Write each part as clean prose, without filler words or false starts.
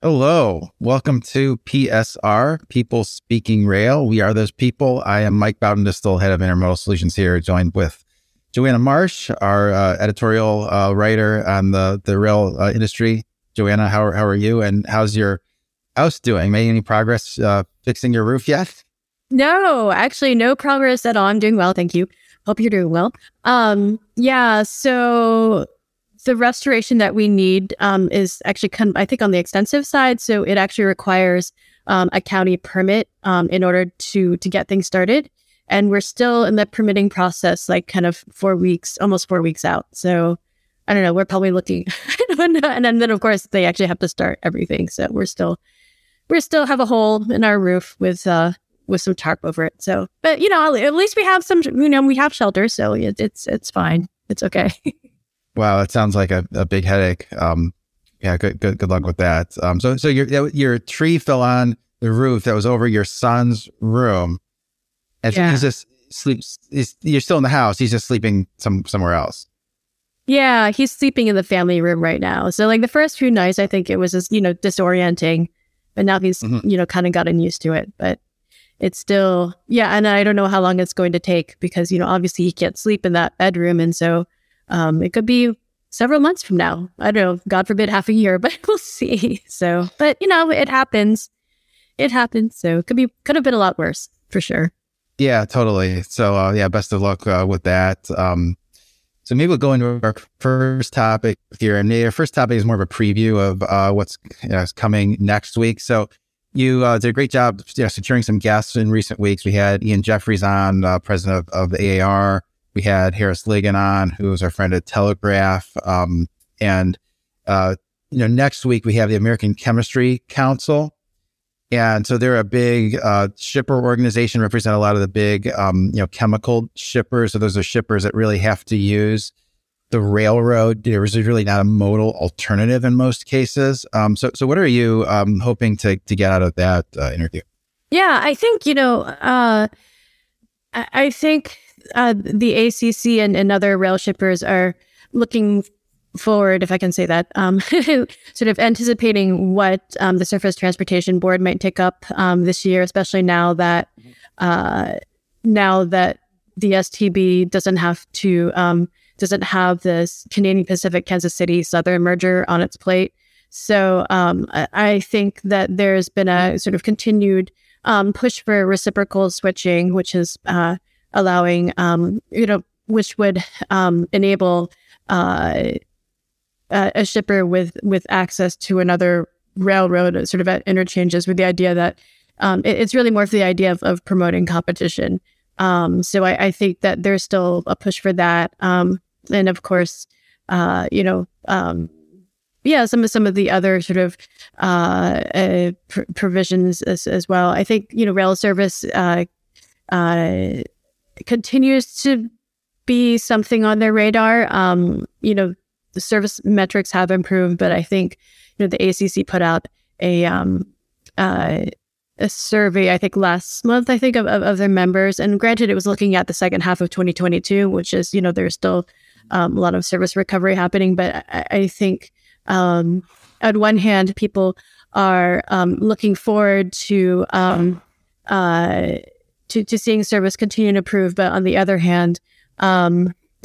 Hello, welcome to PSR, People Speaking Rail. We are those people. I am Mike Baudendistel, head of Intermodal Solutions here, joined with Joanna Marsh, our editorial writer on the rail industry. Joanna, how are you? And how's your house doing? Made any progress fixing your roof yet? No, actually, no progress at all. I'm doing well, thank you. Hope you're doing well. So the restoration that we need is actually, I think, on the extensive side. So it actually requires a county permit in order to get things started. And we're still in the permitting process, like kind of 4 weeks, almost 4 weeks out. So I don't know, we're probably looking. And then, of course, they actually have to start everything. So we still have a hole in our roof with some tarp over it. So, but, you know, at least we have some, you know, we have shelter. So it's fine. It's okay. Wow, that sounds like a big headache. Yeah, good luck with that. So your tree fell on the roof that was over your son's room, and yeah. He's just sleeps. You're still in the house. He's just sleeping somewhere else. Yeah, he's sleeping in the family room right now. So like the first few nights, I think it was just, you know, disorienting, but now he's you know, kind of gotten used to it. But it's still and I don't know how long it's going to take because, you know, obviously he can't sleep in that bedroom, and so. It could be several months from now. I don't know, God forbid half a year, but we'll see. So, but you know, it happens. It happens. So it could have been a lot worse for sure. Yeah, totally. So best of luck with that. So maybe we'll go into our first topic here. And our first topic is more of a preview of what's coming next week. So you did a great job securing some guests in recent weeks. We had Ian Jeffries on, president of the AAR. We had Harris Ligan on, who was our friend at Telegraph. Next week we have the American Chemistry Council. And so they're a big shipper organization, represent a lot of the big, chemical shippers. So those are shippers that really have to use the railroad. There is really not a modal alternative in most cases. So what are you hoping to get out of that interview? Yeah, I think, the ACC and other rail shippers are looking forward, if I can say that, sort of anticipating what the Surface Transportation Board might take up this year, especially now that the STB doesn't have this Canadian Pacific Kansas City Southern merger on its plate. So I think that there's been a sort of continued push for reciprocal switching, which is allowing, which would enable a shipper with access to another railroad, sort of at interchanges, with the idea that it's really more for the idea of promoting competition. So I think that there's still a push for that, and of course, some of the other sort of provisions as well. I think rail service continues to be something on their radar. The service metrics have improved, but I think the ACC put out a survey, I think last month, of their members. And granted, it was looking at the second half of 2022, which is there's still a lot of service recovery happening. But I think on one hand, people are looking forward to seeing service continue to improve, but on the other hand,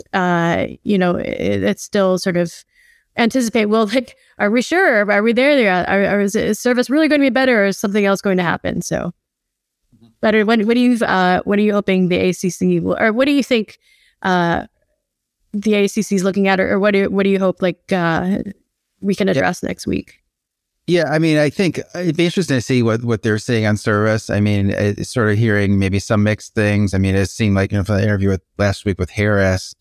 it's still sort of anticipate. Well, like, are we sure? Are we there? Or is service really going to be better, or is something else going to happen? So, but what are you hoping the ACC will, or what do you think the ACC is looking at, or what do you hope we can address next week? Yeah, I mean, I think it'd be interesting to see what they're seeing on service. I mean, it's sort of hearing maybe some mixed things. I mean, it seemed like, from the interview last week with Harris,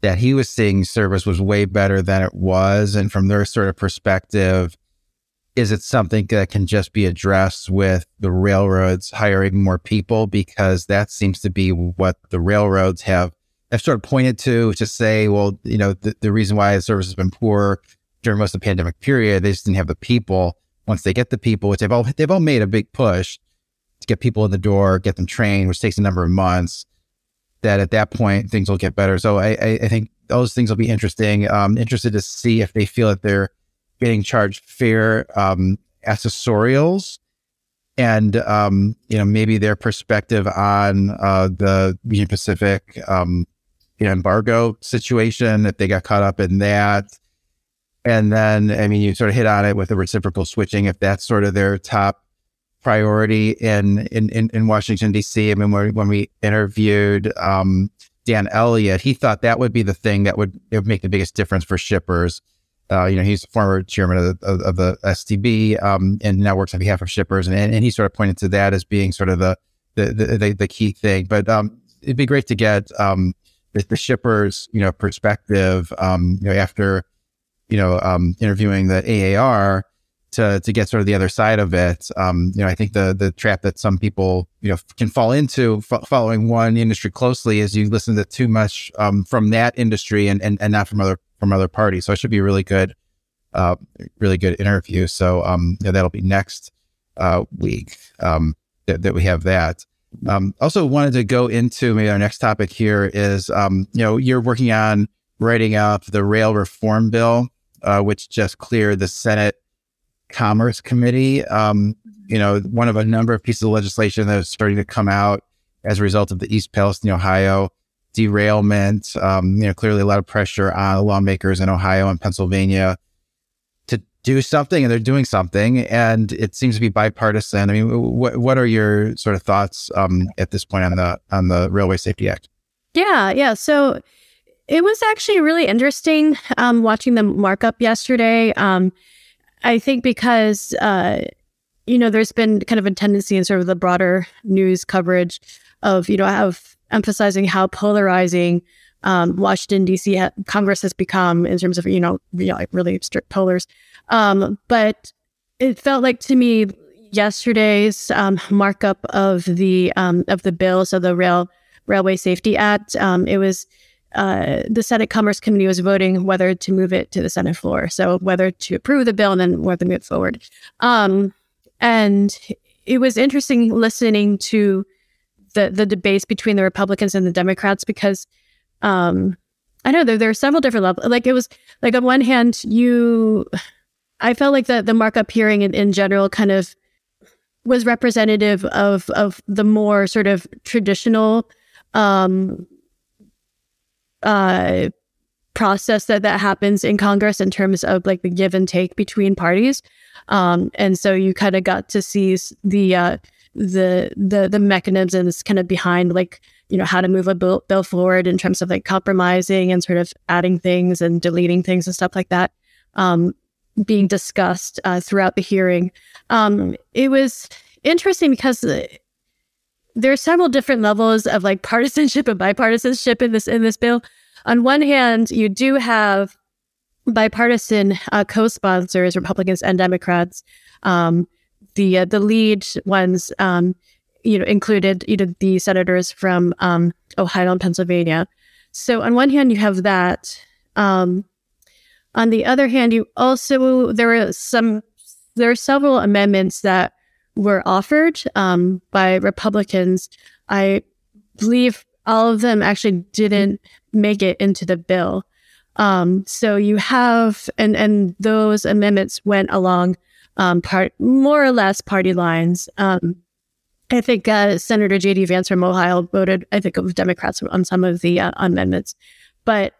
that he was seeing service was way better than it was. And from their sort of perspective, is it something that can just be addressed with the railroads hiring more people? Because that seems to be what the railroads have sort of pointed to, to say, well, the reason why the service has been poor during most of the pandemic period, they just didn't have the people. Once they get the people, which they've all made a big push to get people in the door, get them trained, which takes a number of months, that at that point, things will get better. So I think those things will be interesting. Interested to see if they feel that they're getting charged fair accessorials and, maybe their perspective on the Union Pacific embargo situation, if they got caught up in that. And then, you sort of hit on it with the reciprocal switching, if that's sort of their top priority in Washington, D.C. When we interviewed Dan Elliott, he thought that would be the thing that would make the biggest difference for shippers. He's the former chairman of the STB and now works on behalf of shippers. And he sort of pointed to that as being sort of the key thing. But it'd be great to get the shippers, perspective, after, interviewing the AAR to get sort of the other side of it. I think the trap that some people, can fall into following one industry closely is you listen to too much from that industry and not from other parties. So it should be a really good interview. So, that'll be next week that we have that. Also wanted to go into maybe our next topic here is, you're working on writing up the rail reform bill, which just cleared the Senate Commerce Committee. One of a number of pieces of legislation that is starting to come out as a result of the East Palestine, Ohio derailment. Clearly a lot of pressure on lawmakers in Ohio and Pennsylvania to do something, and they're doing something, and it seems to be bipartisan. What are your sort of thoughts at this point on the Railway Safety Act? Yeah. So it was actually really interesting watching the markup yesterday. I think because, there's been kind of a tendency in sort of the broader news coverage of, of emphasizing how polarizing Washington, D.C. Congress has become in terms of, like really strict polars. But it felt like to me yesterday's markup of the bill, so the Railway Safety Act, it was... the Senate Commerce Committee was voting whether to move it to the Senate floor. So whether to approve the bill and then whether to move it forward. And it was interesting listening to the debates between the Republicans and the Democrats, because I know there are several different levels. Like it was like on one hand, I felt like the markup hearing in general kind of was representative of the more sort of traditional process that happens in Congress in terms of like the give and take between parties, and so you kind of got to see the mechanisms kind of behind like how to move a bill forward in terms of like compromising and sort of adding things and deleting things and stuff like that being discussed throughout the hearing. It was interesting because there are several different levels of like partisanship and bipartisanship in this bill. On one hand, you do have bipartisan co-sponsors, Republicans and Democrats. The lead ones, included the senators from Ohio and Pennsylvania. So on one hand, you have that. On the other hand, you also there are several amendments that were offered by Republicans. I believe all of them actually didn't make it into the bill. So you have, and those amendments went along more or less party lines. I think Senator JD Vance from Ohio voted, I think, of Democrats on some of the amendments. But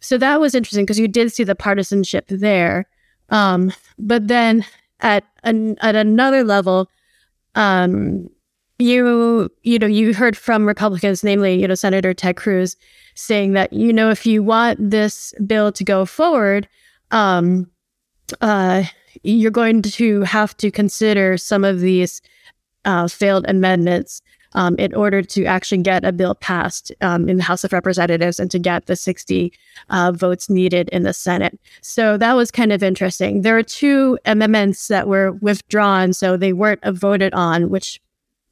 so that was interesting because you did see the partisanship there. But then at another level, you heard from Republicans, namely Senator Ted Cruz, saying that if you want this bill to go forward, you're going to have to consider some of these failed amendments in order to actually get a bill passed in the House of Representatives and to get the 60 votes needed in the Senate. So that was kind of interesting. There were two amendments that were withdrawn, so they weren't voted on, which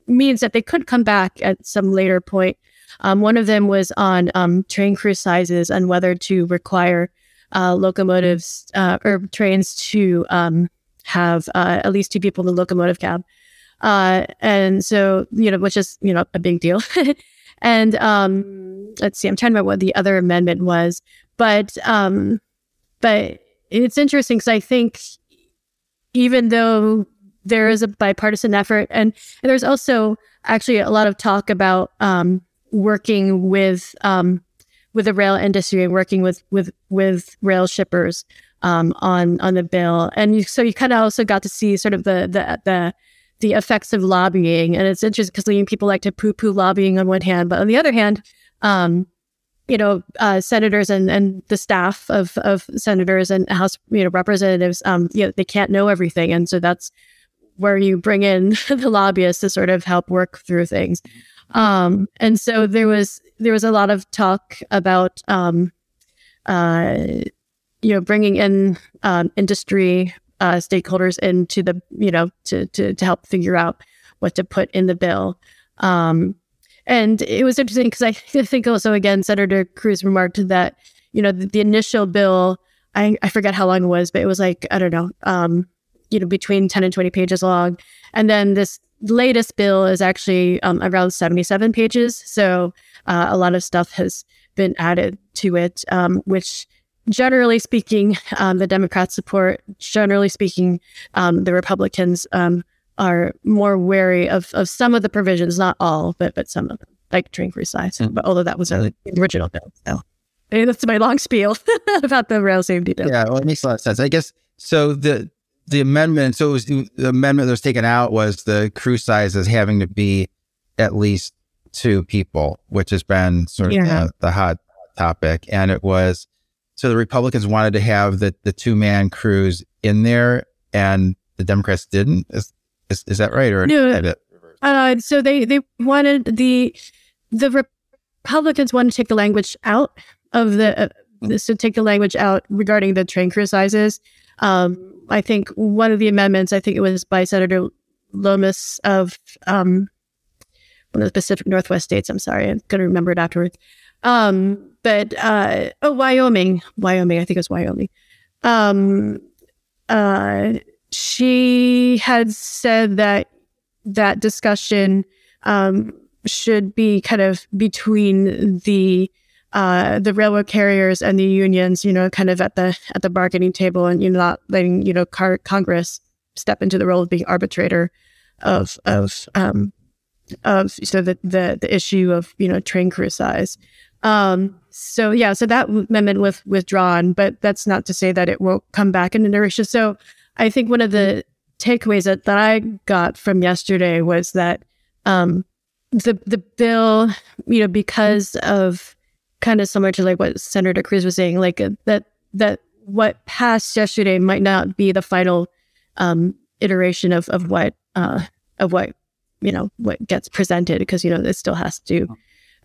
means that they could come back at some later point. One of them was on train crew sizes and whether to require locomotives or trains to have at least two people in the locomotive cab. And so, which is, a big deal. And let's see, I'm trying to remember what the other amendment was. But it's interesting because I think even though there is a bipartisan effort. And there's also actually a lot of talk about working with the rail industry and working with rail shippers on the bill. And so you kind of also got to see sort of the effects of lobbying. And it's interesting because people like to poo-poo lobbying on one hand, but on the other hand, senators and the staff of senators and House representatives, they can't know everything. And so that's where you bring in the lobbyists to sort of help work through things. And so there was a lot of talk about, bringing in industry stakeholders into the, to help figure out what to put in the bill. And it was interesting because I think also, again, Senator Cruz remarked that, the initial bill, I forget how long it was, but it was like, I don't know, between 10 and 20 pages long. And then this latest bill is actually around 77 pages. So a lot of stuff has been added to it, which generally speaking, the Democrats support. Generally speaking, the Republicans are more wary of some of the provisions, not all, but some of them, like train crew size. Mm-hmm. But although that was the original bill, so that's my long spiel about the rail safety bill. Yeah, well, it makes a lot of sense, I guess. So the amendment, so it was, the amendment that was taken out was the crew sizes having to be at least 2 people, which has been sort of the hot topic, and it was. So the Republicans wanted to have the 2-man crews in there, and the Democrats didn't. Is that right? Or no? So they wanted the Republicans wanted to take the language out of take the language out regarding the train crew sizes. I think one of the amendments, I think it was by Senator Lomas of one of the Pacific Northwest states. I'm sorry, I'm going to remember it afterwards. Wyoming, I think it was Wyoming. She had said that discussion should be kind of between the railroad carriers and the unions, kind of at the bargaining table, and not letting Congress step into the role of being arbitrator of so the issue of train crew size. So that amendment was withdrawn, but that's not to say that it won't come back in an iteration. So I think one of the takeaways that I got from yesterday was that the bill, because of kind of similar to like what Senator Cruz was saying, like that what passed yesterday might not be the final iteration of what gets presented, because it still has to.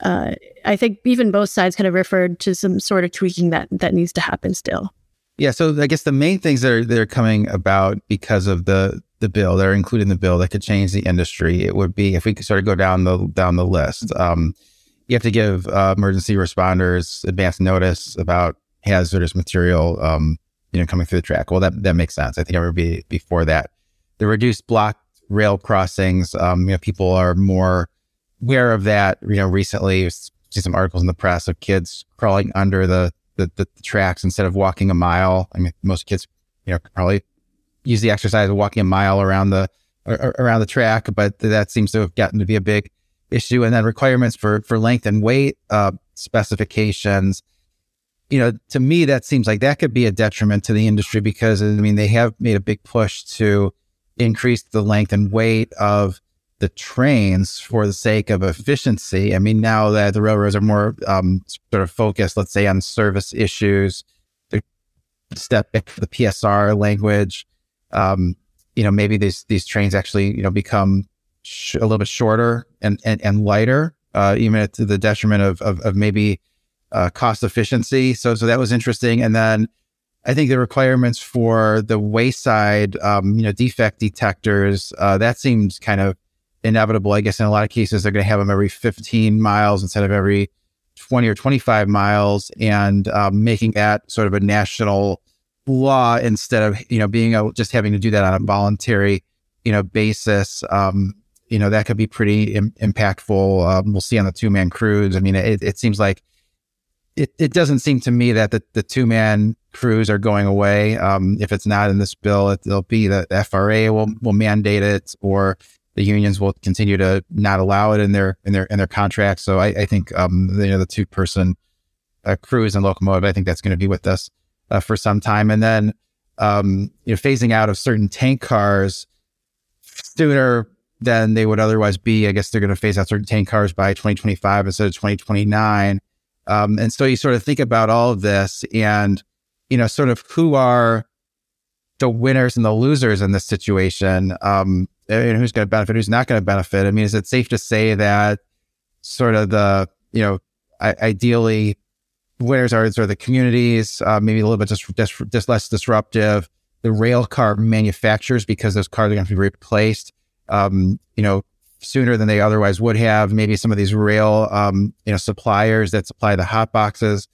I think even both sides kind of referred to some sort of tweaking that needs to happen still. Yeah, so I guess the main things that are coming about because of the bill, that are included in the bill, that could change the industry, it would be, if we could sort of go down the list. You have to give emergency responders advance notice about hazardous material, coming through the track. Well, that makes sense. I think I would be before that. The reduced blocked rail crossings, people are more aware of that. Recently you see some articles in the press of kids crawling under the tracks instead of walking a mile. I mean, most kids, could probably use the exercise of walking a mile around the track, but that seems to have gotten to be a big issue. And then requirements for length and weight specifications. To me, that seems like that could be a detriment to the industry, because they have made a big push to increase the length and weight of the trains for the sake of efficiency. Now that the railroads are more sort of focused, let's say, on service issues, the step back to the PSR language, maybe these trains actually become a little bit shorter and lighter, even at the detriment of maybe cost efficiency. So that was interesting. And then I think the requirements for the wayside, defect detectors, that seems kind of inevitable. I guess in a lot of cases, they're going to have them every 15 miles instead of every 20 or 25 miles, and making that sort of a national law instead of, being just having to do that on a voluntary, basis. That could be pretty impactful. We'll see on the 2-man crews. It seems like it doesn't seem to me that the two-man crews are going away. If it's not in this bill, it'll be the FRA will mandate it, or the unions will continue to not allow it in their contracts. So I think the two-person crews and locomotive, I think that's going to be with us for some time. And then phasing out of certain tank cars sooner than they would otherwise be. I guess they're going to phase out certain tank cars by 2025 instead of 2029. And so you sort of think about all of this, and sort of who are the winners and the losers in this situation. And who's going to benefit, who's not going to benefit. I mean, is it safe to say that sort of the, ideally winners are sort of the communities, maybe a little bit just less disruptive, the rail car manufacturers, because those cars are going to be replaced, sooner than they otherwise would have. Maybe some of these rail, suppliers that supply the hot boxes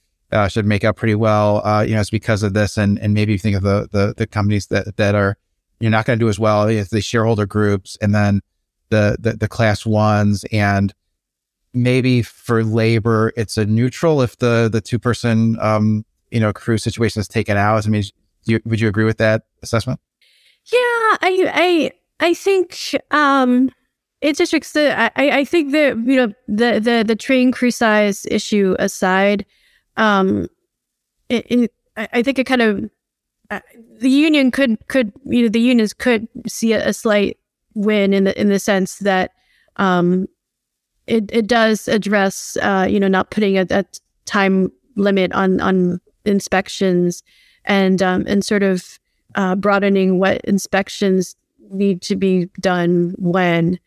should make out pretty well, it's because of this. And maybe you think of the companies that are, you're not going to do as well as the shareholder groups, and then the class ones, and maybe for labor, it's a neutral if the two-person, crew situation is taken out. I mean, would you agree with that assessment? Yeah, I think it just I think that, the train crew size issue aside, I think it kind of, the union could see a slight win in the sense that it does address not putting a time limit on inspections, and sort of broadening what inspections need to be done when,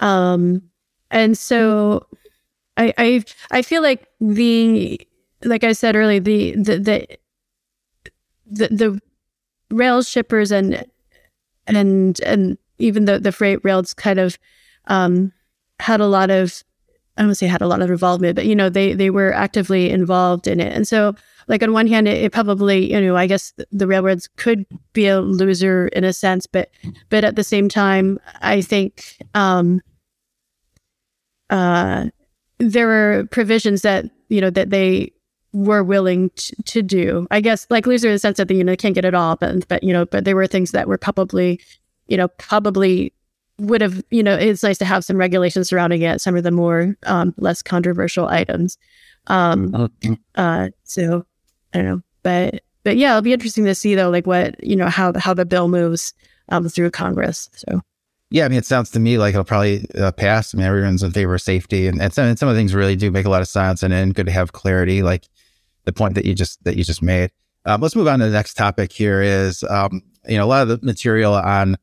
and so I feel like like I said earlier, the rail shippers and even the freight rails kind of had a lot of, I don't want to say had a lot of involvement, but they were actively involved in it. And so, like, on one hand, it probably, I guess the railroads could be a loser in a sense, but at the same time, I think there were provisions that that they were willing to do. I guess, like, loser in the sense that the union can't get it all, but there were things that were probably would have, it's nice to have some regulations surrounding it, some of the more less controversial items. So I don't know, but yeah, it'll be interesting to see though, like what, how the bill moves through Congress. So. Yeah, I mean, it sounds to me like it'll probably pass. I mean, everyone's in favor of safety, and some of the things really do make a lot of sense, and good to have clarity, like the point that you just made. Let's move on to the next topic. Here is, a lot of the material on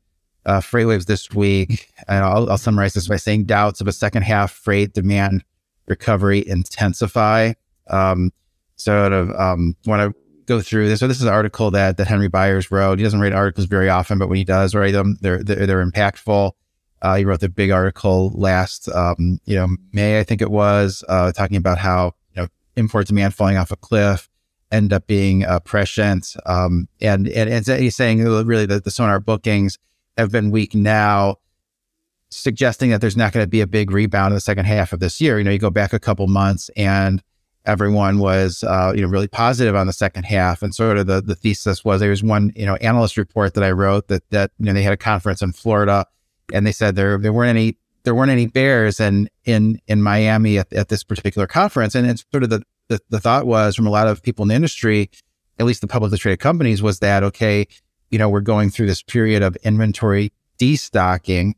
FreightWaves this week, and I'll summarize this by saying doubts of a second half freight demand recovery intensify. Want to go through this. So this is an article that Henry Byers wrote. He doesn't write articles very often, but when he does write them, they're impactful. He wrote the big article last May, I think it was, talking about how import demand falling off a cliff ended up being prescient. And he's saying really that the sonar bookings have been weak now, suggesting that there's not going to be a big rebound in the second half of this year. You go back a couple months and everyone was, really positive on the second half. And sort of the thesis was, there was one, analyst report that I wrote that they had a conference in Florida, and they said there weren't any bears in Miami at this particular conference. And it's sort of the thought was from a lot of people in the industry, at least the publicly traded companies, was that, okay, we're going through this period of inventory destocking.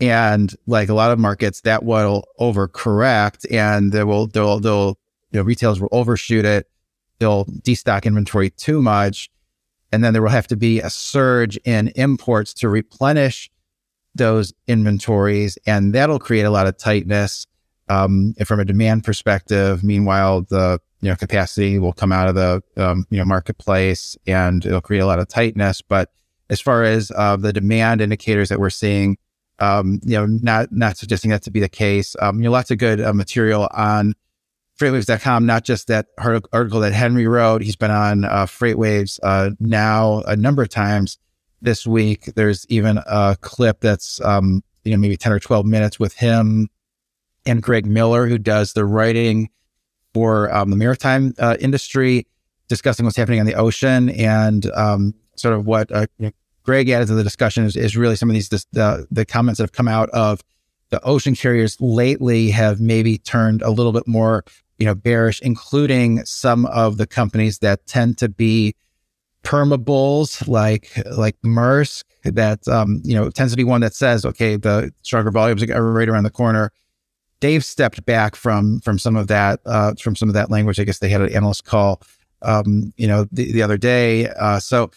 And like a lot of markets, that will overcorrect, and they'll retailers will overshoot it. They'll destock inventory too much. And then there will have to be a surge in imports to replenish those inventories. And that'll create a lot of tightness from a demand perspective. Meanwhile, the capacity will come out of the marketplace, and it'll create a lot of tightness. But as far as the demand indicators that we're seeing, not suggesting that to be the case. Lots of good material on FreightWaves.com, not just that article that Henry wrote. He's been on FreightWaves now a number of times this week. There's even a clip that's, maybe 10 or 12 minutes with him and Greg Miller, who does the writing for the maritime industry, discussing what's happening on the ocean, and sort of what Greg added to the discussion is really some of these the comments that have come out of the ocean carriers lately have maybe turned a little bit more bearish, including some of the companies that tend to be permabulls like Maersk, that tends to be one that says, okay, the stronger volumes are right around the corner. They've stepped back from some of that language. I guess they had an analyst call the other day. So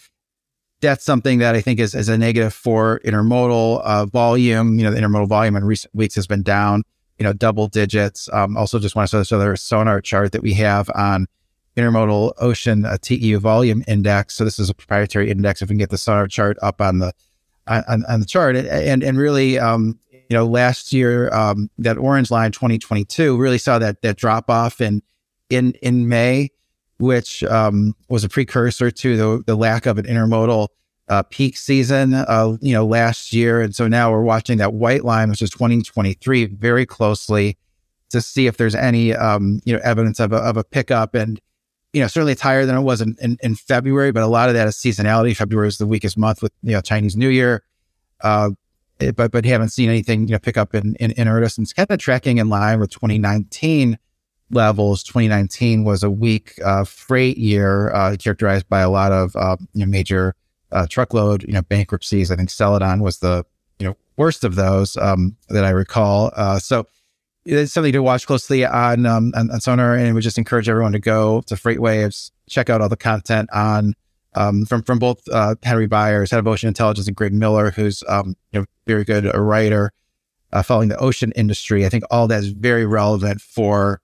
that's something that I think is a negative for intermodal volume. The intermodal volume in recent weeks has been down, double digits. Also just want to show the Sonar chart that we have on intermodal ocean TEU volume index. So this is a proprietary index. If we can get the Sonar chart up on the chart, and really, last year, that orange line, 2022, really saw that drop off in May, which was a precursor to the lack of an intermodal peak season, last year. And so now we're watching that white line, which is 2023, very closely to see if there's any, evidence of a pickup. And, certainly it's higher than it was in February, but a lot of that is seasonality. February was the weakest month with, Chinese New Year, but haven't seen anything, pick up in earnest. And it's kind of tracking in line with 2019 levels. 2019 was a weak freight year, characterized by a lot of major truckload bankruptcies. I think Celadon was the worst of those that I recall. So it's something to watch closely on Sonar, and we just encourage everyone to go to FreightWaves, check out all the content on from both Henry Byers, head of ocean intelligence, and Greg Miller, who's very good a writer following the ocean industry. I think all that's very relevant for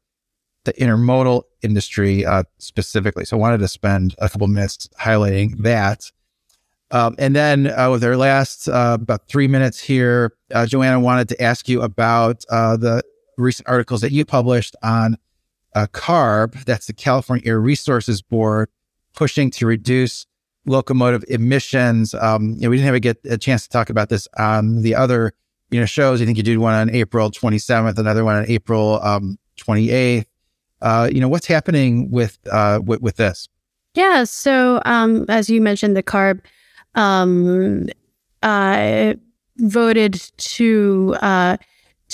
the intermodal industry specifically. So I wanted to spend a couple minutes highlighting that. And then with our last about 3 minutes here, Joanna wanted to ask you about the recent articles that you published on CARB, that's the California Air Resources Board, pushing to reduce locomotive emissions. We didn't get a chance to talk about this on the other shows. I think you did one on April 27th, another one on April 28th. What's happening with this? Yeah. So, as you mentioned, the CARB, voted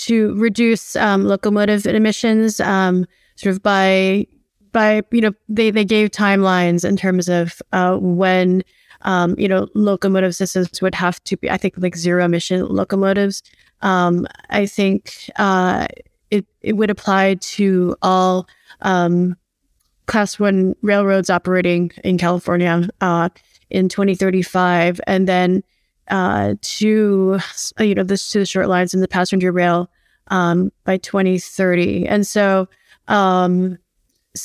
to reduce, locomotive emissions, sort of by, they gave timelines in terms of, when, locomotive systems would have to be, I think, like zero emission locomotives. I think, it would apply to all Class 1 railroads operating in California in 2035, and then to the short lines and the passenger rail by 2030. And so the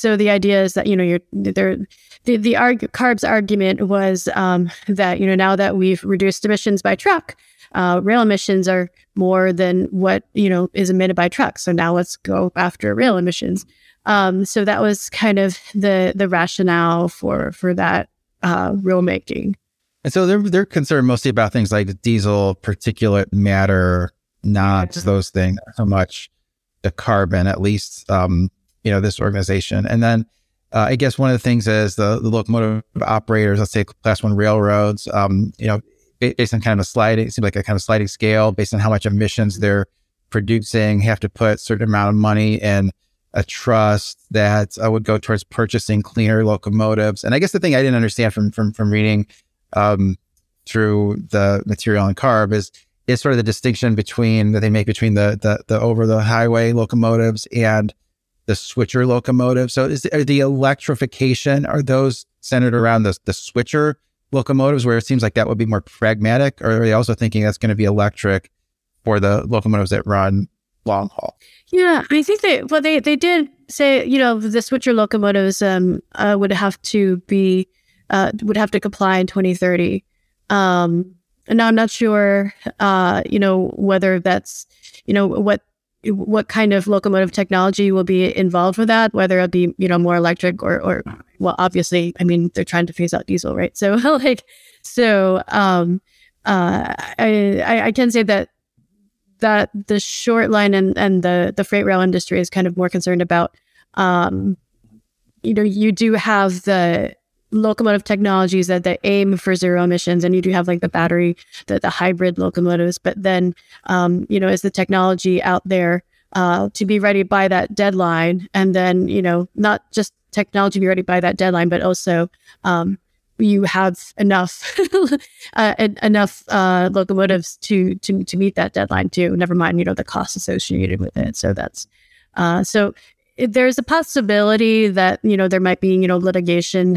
idea is that CARB's argument was that now that we've reduced emissions by truck, rail emissions are more than what is emitted by trucks. So now let's go after rail emissions. So that was kind of the rationale for that rulemaking. And so they're concerned mostly about things like diesel, particulate matter, NOx, those things. So much the carbon, at least this organization. And then I guess one of the things is the locomotive operators, let's say Class 1 railroads, based on kind of a sliding scale, based on how much emissions they're producing, have to put a certain amount of money in a trust that would go towards purchasing cleaner locomotives. And I guess the thing I didn't understand from reading through the material on CARB is sort of the distinction that they make between the over the highway locomotives and the switcher locomotives. So are the electrification, are those centered around the switcher locomotives, where it seems like that would be more pragmatic, or are they also thinking that's going to be electric for the locomotives that run long haul? Yeah, I think they did say the switcher locomotives would have to comply in 2030. And now I'm not sure whether that's what kind of locomotive technology will be involved with that, whether it'll be more electric or well, obviously, I mean, they're trying to phase out diesel, right? So I can say that the short line and the freight rail industry is kind of more concerned about You know, you do have the locomotive technologies that aim for zero emissions, and you do have like the battery, the hybrid locomotives. But then, you know, is the technology out there to be ready by that deadline? And then, you know, not just technology to be ready by that deadline, but also you have enough locomotives to meet that deadline too. Never mind, you know, the costs associated with it. So that's so. There's a possibility that, you know, there might be, you know, litigation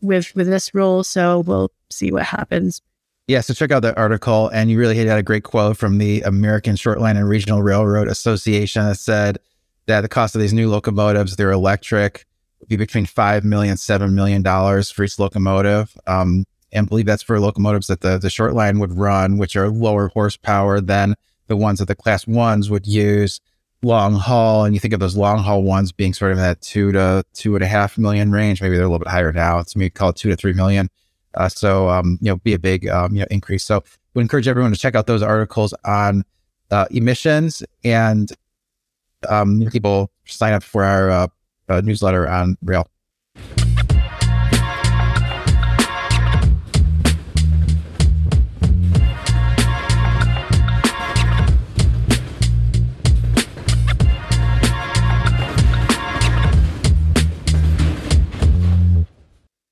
with this rule. So we'll see what happens. Yeah. So check out that article. And you really had a great quote from the American Short Line and Regional Railroad Association that said that the cost of these new locomotives, they're electric, would be between $5 million, $7 million for each locomotive. And believe that's for locomotives that the short line would run, which are lower horsepower than the ones that the class ones would use long haul. And you think of those long haul ones being sort of in that 2 to 2.5 million range. Maybe they're a little bit higher now. It's maybe called 2 to 3 million. You know, be a big, you know, increase. So we encourage everyone to check out those articles on emissions, and people sign up for our newsletter on rail.